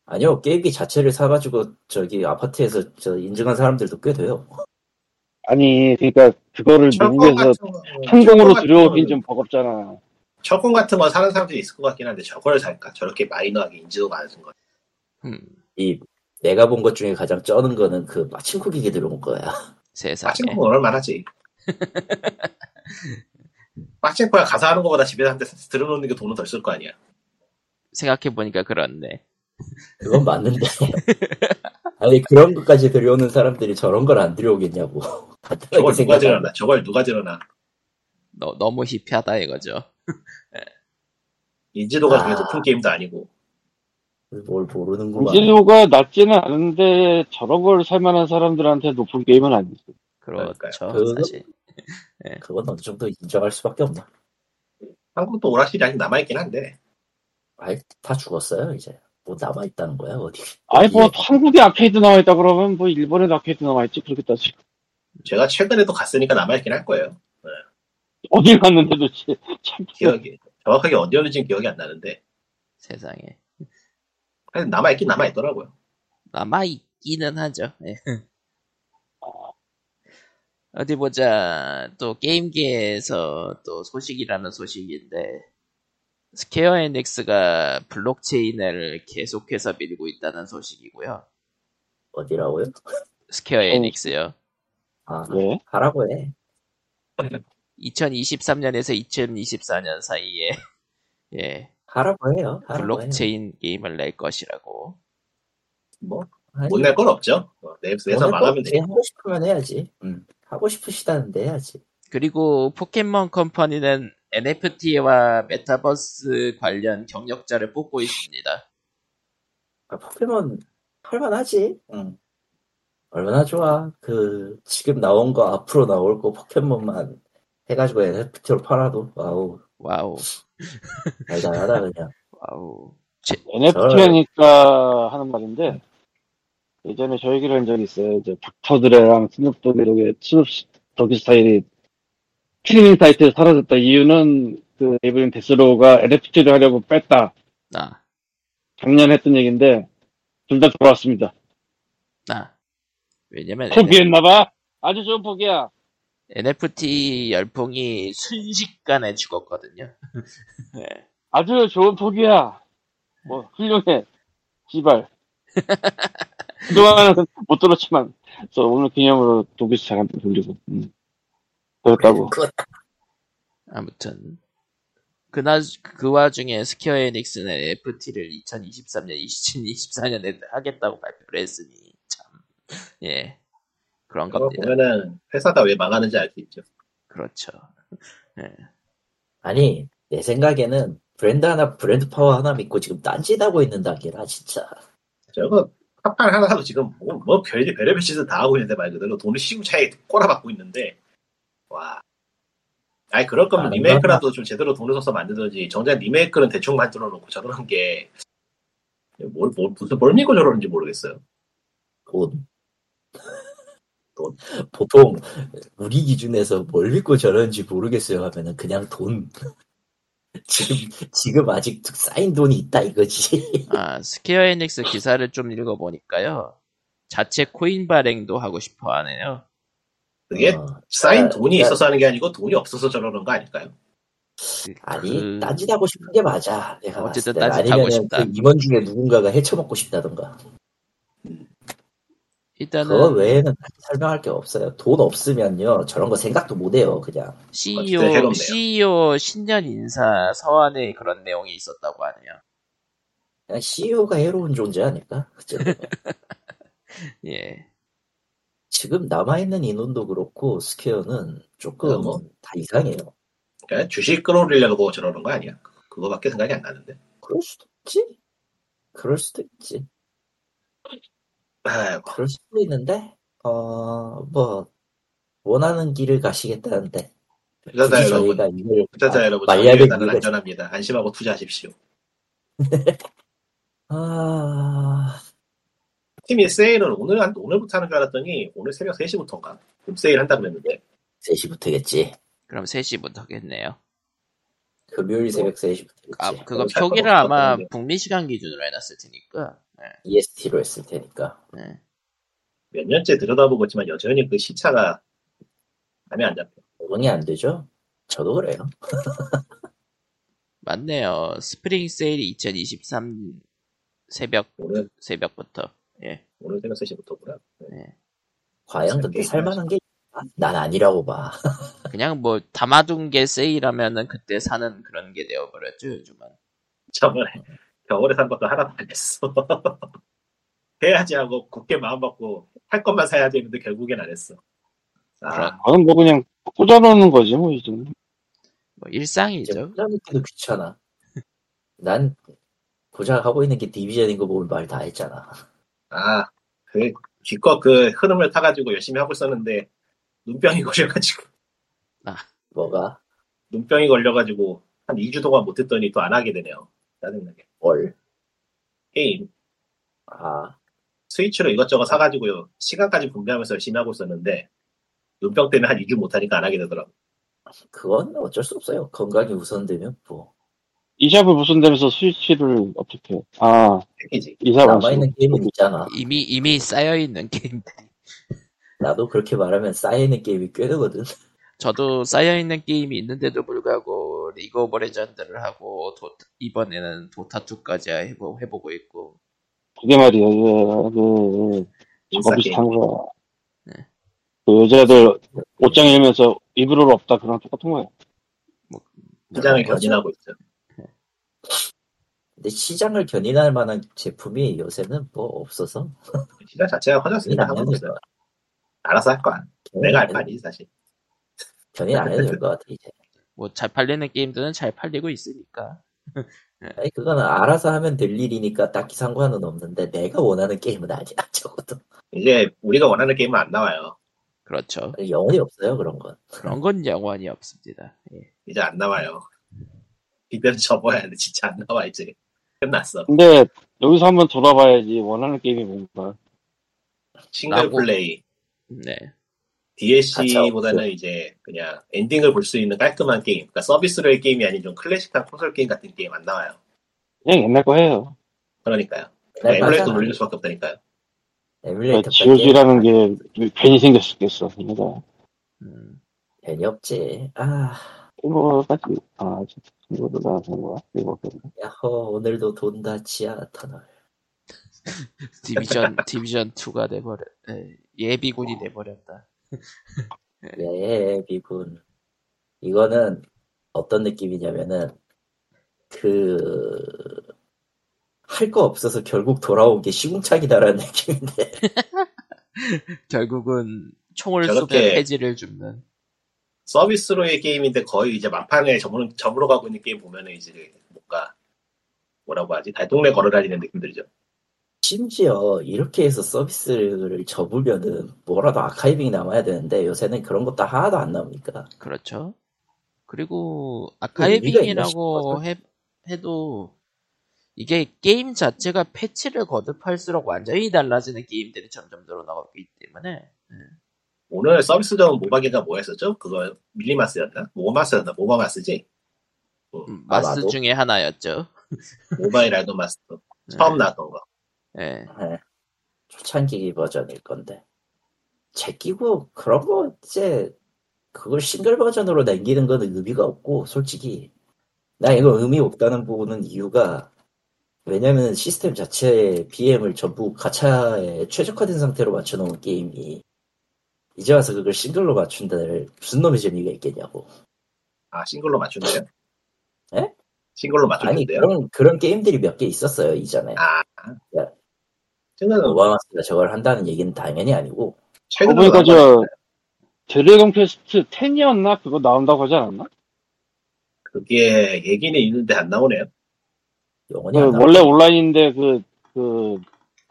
아니요, 게임기 자체를 사가지고 저기 아파트에서 저 인증한 사람들도 꽤 돼요. 아니, 그러니까 그거를 미국에서 통공으로 들여오긴 좀 버겁잖아. 저권 같은 거 사는 사람들이 있을 것 같긴 한데 저걸 살까? 저렇게 마이너하게 인증을 안 쓴 거. 음. 이 내가 본 것 중에 가장 쩌는 거는 그 빠칭코 기계 들어온 거야. 세상에. 빠칭코는 얼마나지? 빠칭코야 가서 하는 거보다 집에서 한 대 들어놓는 게 돈은 덜 쓸 거 아니야. 생각해 보니까 그렇네. 그건 맞는데. 아니 그런 것까지 들여오는 사람들이 저런 걸 안 들여오겠냐고. 저걸 누가 들여나? 저걸 누가 들여나? 너 너무 힙하다 이거죠. 인지도가 되게 아... 높은 게임도 아니고. 뭘 모르는구만. 인지도가 낮지는 않은데 저런 걸 살만한 사람들한테 높은 게임은 아니지. 그렇죠. 그건, 사실. 그건 어느 정도 인정할 수밖에 없나. 한국도 오락실이 아직 남아있긴 한데. 아이 다 죽었어요 이제. 뭐 남아있다는 거야 어디? 아니 뭐 한국에 아케이드 나와있다 그러면 뭐 일본에도 아케이드 나와있지 그렇게 따지고. 제가 최근에도 갔으니까 남아있긴 할 거예요. 네. 어디 갔는데 도대체 참 기억이 정확하게 어디였는지 기억이 안 나는데. 세상에. 아니, 남아있긴 남아있더라고요. 남아있기는 하죠. 네. 어디 보자. 또 게임계에서 또 소식이라는 소식인데. 스퀘어 엔엑스가 블록체인을 계속해서 밀고 있다는 소식이고요. 어디라고요? 스퀘어 엔엑스요. 아, 네? 하라고 해. 이천이십삼 년에서 이천이십사 년 사이에 예 하라고 해요. 하라고 블록체인 해요. 게임을 낼 것이라고. 뭐 못 낼 건 없죠. 내에서 말하면 돼. 하고 싶으면 해야지. 음. 하고 싶으시다는데 해야지. 그리고 포켓몬 컴퍼니는 엔에프티와 메타버스 관련 경력자를 뽑고 있습니다. 아, 포켓몬 할만하지. 응. 얼마나 좋아. 그 지금 나온 거 앞으로 나올 거 포켓몬만 해가지고 엔에프티로 팔아도 와우. 와우. 대단하다 그냥. 와우. 제, 엔에프티니까 저... 하는 말인데 예전에 저 얘기를 한 적이 있어요. 이제 닥터드레랑 스눕독의 스눕독 스타일이 킬링 타이트에서 사라졌다. 이유는 그 에이블린 데스로우가 엔에프티를 하려고 뺐다. 아. 작년에 했던 얘기인데 둘 다 돌아왔습니다. 아. 왜냐면 포기했나봐. 아주 좋은 포기야. 엔에프티 열풍이 순식간에 죽었거든요. 네. 아주 좋은 포기야. 뭐 훌륭해. 씨발. 그동안은 못 들었지만 저 오늘 기념으로 독일 사람들 돌리고. 음. 그렇다고. 아무튼 그나 그 와중에 스퀘어 에닉스는 에프티를 이천이십삼 년, 이천이십사 년에 하겠다고 발표를 했으니 참 예 그런 겁니다. 보면은 회사가 왜 망하는지 알 수 있죠. 그렇죠. 예. 아니 내 생각에는 브랜드 하나, 브랜드 파워 하나 믿고 지금 딴짓하고 있는 단계라 진짜. 저거 팝판 하나도 지금 뭐, 뭐 별이 별의별 짓을 다 하고 있는데 말 그대로 돈을 시중차에 꼬라박고 있는데. 와, 아니 그럴 거면 아, 리메이크라도 나... 좀 제대로 돈을 써서 만들든지 정작 리메이크는 대충 만들어놓고 저런 게 뭘 뭘 무슨 뭘 믿고 저러는지 모르겠어요. 돈, 돈. 보통 우리 기준에서 뭘 믿고 저러는지 모르겠어요 하면은 그냥 돈. 지금 지금 아직 쌓인 돈이 있다 이거지. 아 스퀘어 엔엑스 기사를 좀 읽어보니까요 자체 코인 발행도 하고 싶어하네요. 그게 어, 쌓인 아, 돈이 그러니까, 있어서 하는 게 아니고 돈이 없어서 저러는 거 아닐까요? 아니 그... 딴짓하고 싶은 게 맞아. 내가 어쨌든 딴짓하고 싶다. 그 임원 중에 누군가가 헤쳐먹고 싶다던가. 음. 일단은 그거 외에는 설명할 게 없어요. 돈 없으면요 저런 거 생각도 못해요 그냥. 씨이오 씨이오 신년 인사 서한에 그런 내용이 있었다고 하네요. 그냥 씨이오가 해로운 존재 아닐까? 예. 지금 남아있는 인원도 그렇고 스퀘어는 조금 뭐 다 이상해요. 그러니까 주식 끌어올리려고 저러는 거 아니야? 그거밖에 생각이 안 나는데. 그럴 수도 있지. 그럴 수도 있지. 아이고. 그럴 수도 있는데 어 뭐 원하는 길을 가시겠다는데. 투자자 여러분, 투자자 여러분, 저희는 안전합니다. 안심하고 투자하십시오. 아... 팀이 세일을 오늘, 오늘부터 하는 줄 알았더니 오늘 새벽 세 시부터인가? 세일 한다고 했는데 세 시부터겠지. 그럼 세 시부터겠네요. 금요일 새벽 세 시부터겠지. 아, 그거 표기를 아마 했는데. 북미 시간 기준으로 해놨을 테니까. 네. 이에스티로 했을 테니까. 네. 몇 년째 들여다보고 있지만 여전히 그 시차가 감이 안 잡혀. 적응이 안 되죠? 저도 그래요. 맞네요. 스프링 세일 이천이십삼 새벽, 오늘, 새벽부터. 예. 오늘 새벽 세 시부터구나. 네. 예. 과연 근데 살만한 게, 난 아니라고 봐. 그냥 뭐, 담아둔 게 세일하면은 그때 사는 그런 게 되어버렸죠, 요즘은. 저번에, 겨울에 산 것도 하나도 안 했어. 해야지 하고, 굳게 마음 먹고, 할 것만 사야 되는데 결국엔 안 했어. 아. 나는 뭐 그냥 꽂아놓는 거지, 뭐, 이 정도. 뭐, 일상이죠. 꽂아놓기도 귀찮아. 난, 고작 하고 있는 게 디비전인 거 보면 말 다 했잖아. 아, 그, 기껏 그 흐름을 타가지고 열심히 하고 있었는데, 눈병이 걸려가지고. 아, 뭐가? 눈병이 걸려가지고, 한 이 주 동안 못했더니 또 안 하게 되네요. 짜증나게. 뭘? 게임. 아. 스위치로 이것저것 사가지고요, 시간까지 분배하면서 열심히 하고 있었는데, 눈병 때문에 한 이 주 못하니까 안 하게 되더라고. 그건 어쩔 수 없어요. 건강이 우선되면 뭐. 이샵을 우선되면서 스위치를 어떻게? 아, 이샵 남아 있는 게임은 있잖아. 이미 이미 쌓여 있는 게임들이. 나도 그렇게 말하면 쌓여 있는 게임이 꽤 되거든. 저도 쌓여 있는 게임이 있는데도 불구하고 리그 오브 레전드를 하고 도, 이번에는 도타 이까지 해보, 해보고 있고. 그게 말이야. 그 저거 비슷한 거. 네. 그 여자들 옷장 열면서 입으로 없다 그런 똑같은 거예요. 뭐, 시장을 견인하고 있죠. 근데 시장을 견인할 만한 제품이 요새는 뭐 없어서 시장 자체가 화장실이나 하고 있어요. 알아서 할 거야. 내가 할 거 아니지 사실. 견인 안 해도 될 것 같아 이제. 뭐 잘 팔리는 게임들은 잘 팔리고 있으니까. 아니 그거는 알아서 하면 될 일이니까 딱히 상관은 없는데 내가 원하는 게임은 아니야 적어도. 이제 우리가 원하는 게임은 안 나와요. 그렇죠. 영원히 없어요 그런 건. 그런 건 영원히 없습니다. 예. 이제 안 나와요. 이대로 접어야 돼. 진짜 안 나와 이제. 끝났어. 근데 여기서 한번 돌아봐야지 원하는 게임이 뭔가. 싱글 플레이. 네. 디엘씨보다는 이제 그냥 엔딩을 볼 수 있는 깔끔한 게임. 그러니까 서비스로의 게임이 아닌 좀 클래식한 콘솔 게임 같은 게임 안 나와요. 그냥 옛날 거 해요. 그러니까요. 그러니까 에뮬레이터 돌릴 수밖에 없다니까요. 그러니까 지오지라는 게 괜히 생겼었겠어. 그러니까. 음, 괜히 없지. 아, 뭐 딱히 아 이거도 나온 거야. 이거 야호 오늘도 돈다 지하 터널. 디비전 디비전 이가 돼버려. 예비군이 어. 돼버렸다. 예비군. 이거는 어떤 느낌이냐면은 그. 할 거 없어서 결국 돌아온 게 시궁창이다라는 느낌인데. 결국은 총을 쏘면 폐지를 줍는. 서비스로의 게임인데 거의 이제 막판에 저물어, 저물어 가고 있는 게임 보면은 이제 뭔가, 뭐라고 하지? 달동네 걸어 다니는 느낌들이죠. 심지어 이렇게 해서 서비스를 접으면은 뭐라도 아카이빙이 남아야 되는데 요새는 그런 것도 하나도 안 나오니까. 그렇죠. 그리고 아카이빙이라고 해, 해도 이게 게임 자체가 패치를 거듭할수록 완전히 달라지는 게임들이 점점 늘어나고 있기 때문에. 네. 오늘 서비스적인 모바게가 뭐 했었죠? 그거 밀리마스였나? 모마스였나? 모바마스지? 음, 아, 마스 나도? 중에 하나였죠. 모바일 알도 마스. 네. 처음 나왔던 거. 예. 네. 네. 초창기 버전일 건데. 제끼고 그런 거 이제 그걸 싱글 버전으로 남기는 건 의미가 없고 솔직히 나 이거 의미 없다는 부분은 이유가 왜냐면 시스템 자체의 비엠을 전부 가차에 최적화된 상태로 맞춰놓은 게임이 이제 와서 그걸 싱글로 맞춘다를 무슨 놈의 재미가 있겠냐고. 아 싱글로 맞춘대요? 예? 싱글로 맞춘대요? 아니 그런 그런 게임들이 몇 개 있었어요 이전에. 아. 최근에 오바마스가 저걸 한다는 얘기는 당연히 아니고. 최근에 어, 그러니까 저 드래곤 퀘스트 십이었나 그거 나온다고 하지 않았나? 그게 얘기는 있는데 안 나오네요. 영원히 안 그, 원래 온라인인데 그, 그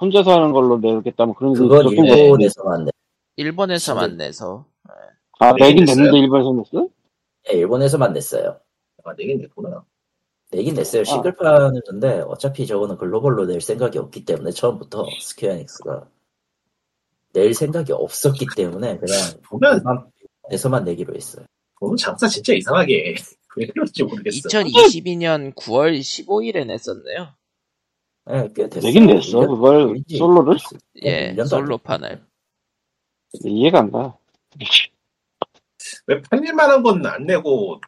혼자서 하는 걸로 내겠다면 그런 그건 일본에서만 내. 일본에서만 내서. 아, 내긴 냈는데 일본에서 냈어? 네, 일본에서만 냈어요. 아, 내긴 냈구나. 내긴 냈어요. 싱글판을 냈는데 어차피 저거는 글로벌로 낼 생각이 없기 때문에 처음부터 스퀘어닉스가 낼 생각이 없었기 때문에 그냥 일본에서만 내기로 했어요. 보면 장사 진짜 이상하게 왜 그런지 모르겠어요. 이천이십이년 구월 십오일에 냈었네요. 네, 꽤 됐어요. 내긴 냈어. 일 년, 그걸 솔로를? 예, 솔로판을. 이해가 안 가. 왜 팔릴만한 건 안 내고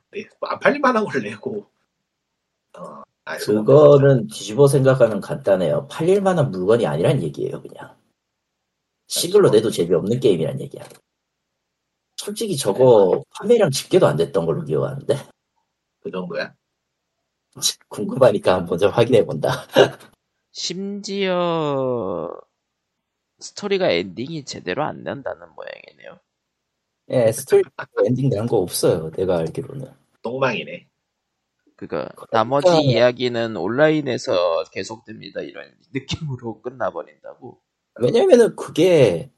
안 팔릴만한 걸 내고 어, 그거는 뒤집어 생각하면 간단해요. 팔릴만한 물건이 아니란 얘기예요. 그냥 싱글로 내도 재미없는 게임이란 얘기야. 솔직히 저거 판매량 집계도 안 됐던 걸로 기억하는데 그 정도야? 궁금하니까 한번 좀 확인해본다. 심지어 스토리가 엔딩이 제대로 안 난다는 모양이네요. 예, 스토리 엔딩 난 거 없어요. 내가 알기로는. 똥망이네. 그니까 나머지 아, 이야기는 온라인에서 계속됩니다. 이런 느낌으로 끝나버린다고. 왜냐면은 그게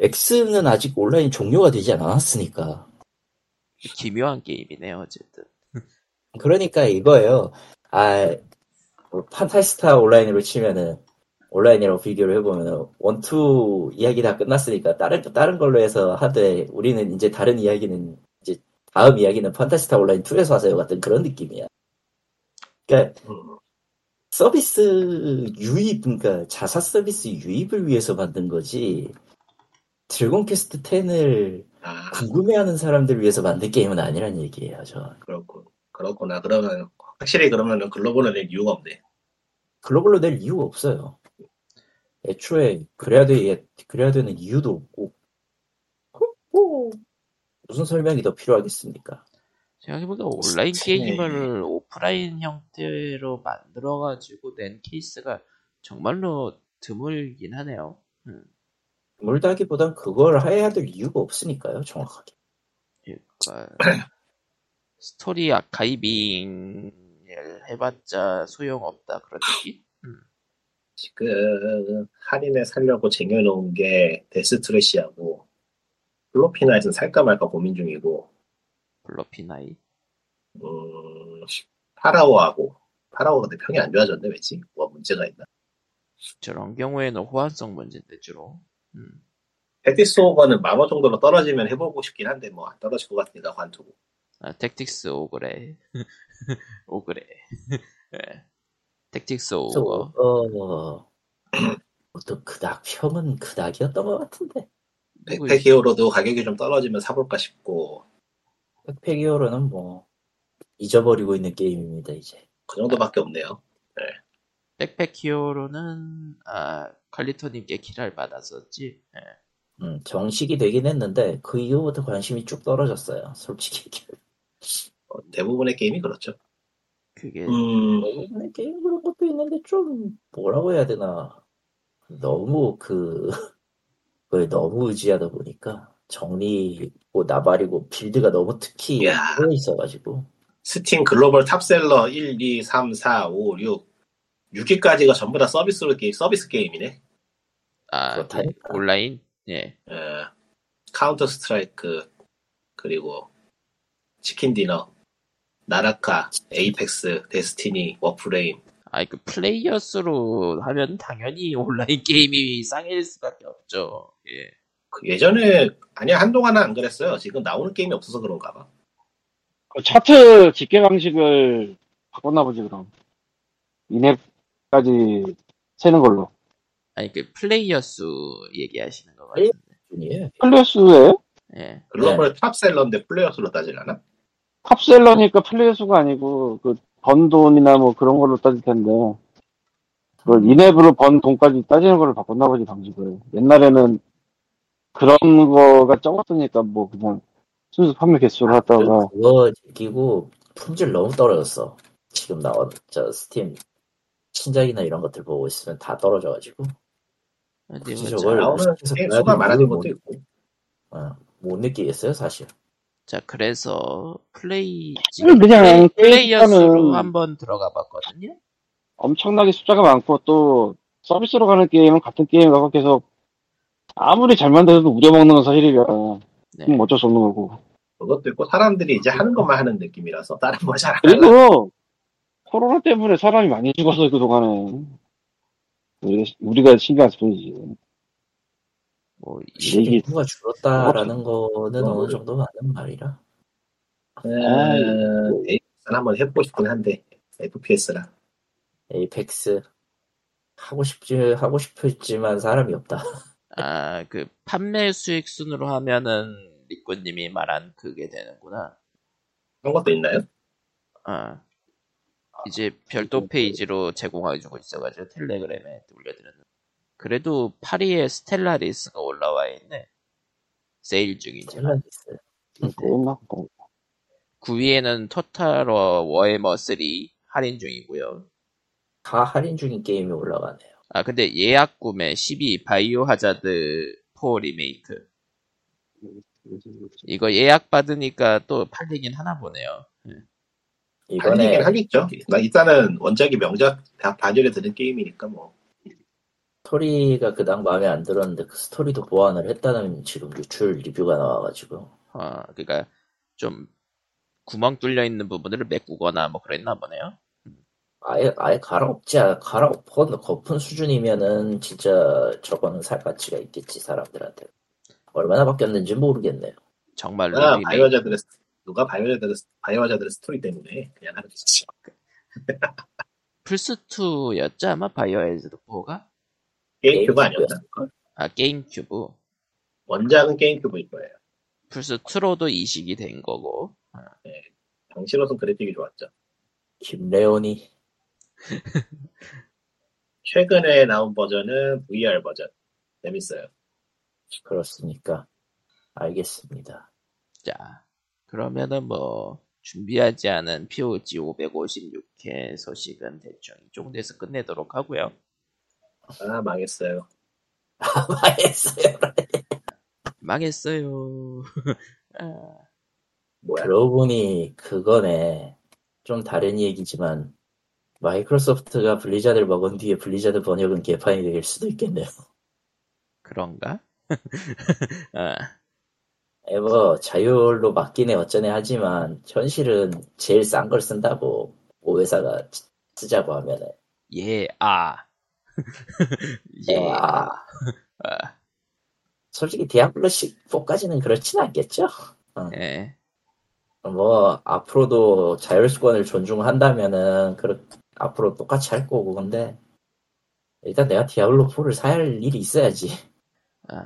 X는 아직 온라인 종료가 되지 않았으니까. 기묘한 게임이네요. 어쨌든. 그러니까 이거예요. 아, 판타지스타 온라인으로 치면은 온라인이랑 비교를 해보면 원투 이야기 다 끝났으니까 다른 다른 걸로 해서 하되 우리는 이제 다른 이야기는 이제 다음 이야기는 판타지스타 온라인 투에서 하세요 같은 그런 느낌이야. 그러니까 서비스 유입, 그러니까 자사 서비스 유입을 위해서 만든 거지 드래곤 퀘스트 텐을 아, 궁금해하는 사람들 위해서 만든 게임은 아니란 얘기예요. 저. 그렇군, 그렇구나. 그러면 확실히 그러면은 글로벌로 낼 이유가 없네. 글로벌로 낼 이유가 없어요. 애초에 그래야 돼, 그래야 되는 이유도 없고 무슨 설명이 더 필요하겠습니까? 생각해보니까 온라인 게임을 오프라인 형태로 만들어가지고 낸 케이스가 정말로 드물긴 하네요. 음. 드물다기보단 그걸 해야 될 이유가 없으니까요, 정확하게. 그러니까 스토리 아카이빙을 해봤자 소용없다 그런 느낌? 음. 지금 할인에 살려고 쟁여놓은 게 데스트레시하고 플로피나잇은 살까 말까 고민 중이고 플로피나잇? 음... 파라오하고 파라오 근데 평이 안 좋아졌네 왜지? 뭐 문제가 있나? 저런 경우에는 호환성 문제인데 주로 음. 택틱스 오거는 만원 정도로 떨어지면 해보고 싶긴 한데 뭐 안 떨어질 것 같으니까 관두고 아 택틱스 오그레 오그레 네. 택틱스 오버. 어, 또 그닥 평은 그닥이었던 것 같은데. 백팩 히어로도 가격이 좀 떨어지면 사볼까 싶고. 백팩 히어로는 뭐 잊어버리고 있는 게임입니다 이제. 그 정도밖에 없네요. 네. 백팩 히어로는 아 칼리토님께 기랄 받았었지. 네. 음 정식이 되긴 했는데 그 이후부터 관심이 쭉 떨어졌어요. 솔직히. 어, 대부분의 게임이 그렇죠. 그게 음... 게임 그런 것도 있는데 좀 뭐라고 해야 되나 너무 그 그걸 너무 의지하다 보니까 정리고 나발이고 빌드가 너무 특히 들어 있어가지고 스팀 글로벌 탑셀러 일, 이, 삼, 사, 오, 육, 육위까지가 전부 다 서비스로 게임 서비스 게임이네. 아 그, 온라인 예. 어, 카운터 스트라이크 그리고 치킨 디너. 나라카, 에이펙스, 데스티니, 워프레임. 아이 그 플레이어 수로 하면 당연히 온라인 게임이 쌍일 수밖에 없죠. 예. 그 예전에 아니야 한동안은 안 그랬어요. 지금 나오는 게임이 없어서 그런가 봐. 그 차트 집계 방식을 바꿨나 보지 그럼. 인앱까지 세는 걸로. 아니 그 플레이어 수 얘기하시는 거 같은데. 예. 플레이어 수예요? 예. 글로벌 네. 탑셀러인데 플레이어 수로 따지려나? 탑셀러니까 플레이어 수가 아니고 그 번 돈이나 뭐 그런 걸로 따질 텐데 그걸 인앱으로 번 돈까지 따지는 거를 바꿨나 보지 방식을. 옛날에는 그런 거가 적었으니까 뭐 그냥 순수 판매 개수를 하다가 그거 끼고 품질 너무 떨어졌어. 지금 나온 저 스팀 신작이나 이런 것들 보고 있으면 다 떨어져가지고 굳이 저걸 수가 많아진 것도 있고 못 느끼겠어요 사실. 자, 그래서 플레이 지금 그냥 플레이어 수로 한번 들어가 봤거든요. 엄청나게 숫자가 많고 또 서비스로 가는 게임은 같은 게임하고 계속 아무리 잘 만들어도 우려먹는 건 사실이면 네. 어쩔 수 없는 거고. 그것도 있고 사람들이 이제 하는 것만 하는 느낌이라서 다른 거 잘 안 하는. 그리고 코로나 때문에 사람이 많이 죽어서 그동안에 우리가 신경 안 쓰이지. 뭐 인구가 줄었다라는 거는 어느 정도 맞는 말이라. 에이펙스 한번 해보고 싶긴 한데 에프피에스라. 에이펙스 하고 싶지 하고 싶었지만 사람이 없다. 아, 그 판매 수익 순으로 하면은 리꾸님이 말한 그게 되는구나. 그런 것도 있나요? 아, 이제 별도 페이지로 제공해주고 있어가지고 텔레그램에 올려드렸는데. 그래도 파리에 스텔라리스가 올라와 있네. 세일 중이지. 스텔라리스. 구 위에는 토탈 워 워해머 삼 할인 중이고요. 다 할인 중인 게임이 올라가네요. 아 근데 예약 구매 십이 바이오 하자드 사 리메이크. 이거 예약 받으니까 또 팔리긴 하나 보네요. 네. 이번에 하겠죠. 나 일단은 원작이 명작 다 반열에 드는 게임이니까 뭐. 스토리가 그닥 마음에 안 들었는데 그 스토리도 보완을 했다는 지금 유출 리뷰가 나와가지고. 아, 그러니까 좀 구멍 뚫려 있는 부분들을 메꾸거나 뭐 그랬나 보네요. 아예 아예 갈아엎지 갈아엎은 거품 수준이면은 진짜 저거는 살 가치가 있겠지 사람들한테. 얼마나 바뀌었는지 모르겠네요. 정말로. 아, 바이오자들의 누가 바이오자들의 바이오자들의 스토리 때문에 그냥 하는 거지. 플스 투였죠 아마 바이오자드 사가. 게임큐브가 아니었나? 아 게임큐브. 원작은 게임큐브일 거예요. 플스 투로도 이식이 된 거고. 아. 네. 당시로선 그래픽이 좋았죠. 김레온이. 최근에 나온 버전은 브이알 버전. 재밌어요. 그렇습니까? 알겠습니다. 자, 그러면은 뭐 준비하지 않은 피오지 오백오십육 회 소식은 대충 이 정도에서 끝내도록 하고요. 아 망했어요. 아 망했어요. 망했어요. 아. 뭐야? 그러고 보니 그거네. 좀 다른 얘기지만 마이크로소프트가 블리자드를 먹은 뒤에 블리자드 번역은 개판이 될 수도 있겠네요. 그런가? 아. 에버 자율로 맡기네 어쩌네 하지만 현실은 제일 싼 걸 쓴다고 오 회사가 쓰자고 하면은 예, 아. 예, 아. 아. 솔직히 디아블로 사까지는 그렇진 않겠죠? 어. 예. 뭐 앞으로도 자율수권을 존중한다면은 그렇 앞으로 똑같이 할 거고 근데 일단 내가 디아블로 사를 사야 할 일이 있어야지. 아,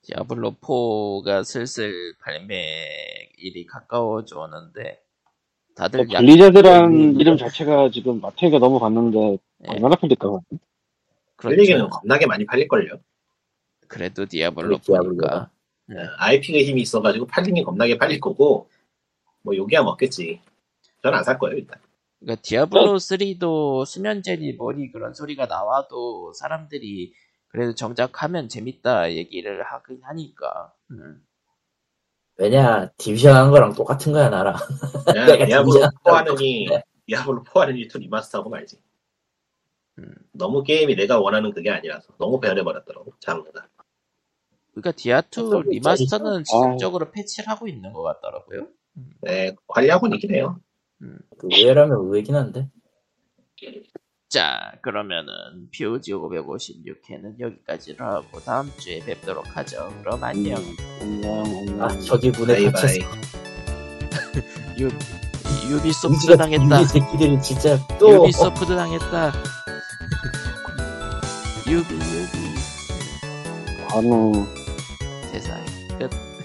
디아블로 사가 슬슬 발매일이 가까워져 오는데 다들 블리자드란 약... 이름 자체가 지금 마트에 넘어갔는데 네. 얼마나 팔릴까? 블리자드는 겁나게 많이 팔릴걸요. 그래도 디아블로 사니까 네. 아이피의 힘이 있어가지고 팔리긴 겁나게 팔릴 거고 뭐 욕이야 먹겠지. 전 안 살 거예요 일단. 그러니까 디아블로 삼도 수면제니 뭐니 그런 소리가 나와도 사람들이 그래도 정작 하면 재밌다 얘기를 하긴 하니까. 음. 왜냐 디비전 한 거랑 똑같은 거야 나랑. 디아블로 포하느니 디아블로 포하느니 툴 리마스터하고 말지. 음. 너무 게임이 내가 원하는 그게 아니라서 너무 배열해버렸더라고 장르가. 그러니까 디아투 리마스터는 지속적으로 어. 패치를 하고 있는 것 같더라고요. 네, 관리하고는 있긴 해요. 음. 그 의외라면 의외긴 한데. 자, 그러면은 피오지 오백오십육 회는 여기까지로 하고 다음 주에 뵙도록 하죠. 그럼 안녕. 안녕. 안녕. 아, 저기 문에 갇혔어. 유 유비소프트 당했다. 이 새끼들이 진짜 또 유비소프트 당했다. 유비 유비. 아노. 세상에 끝.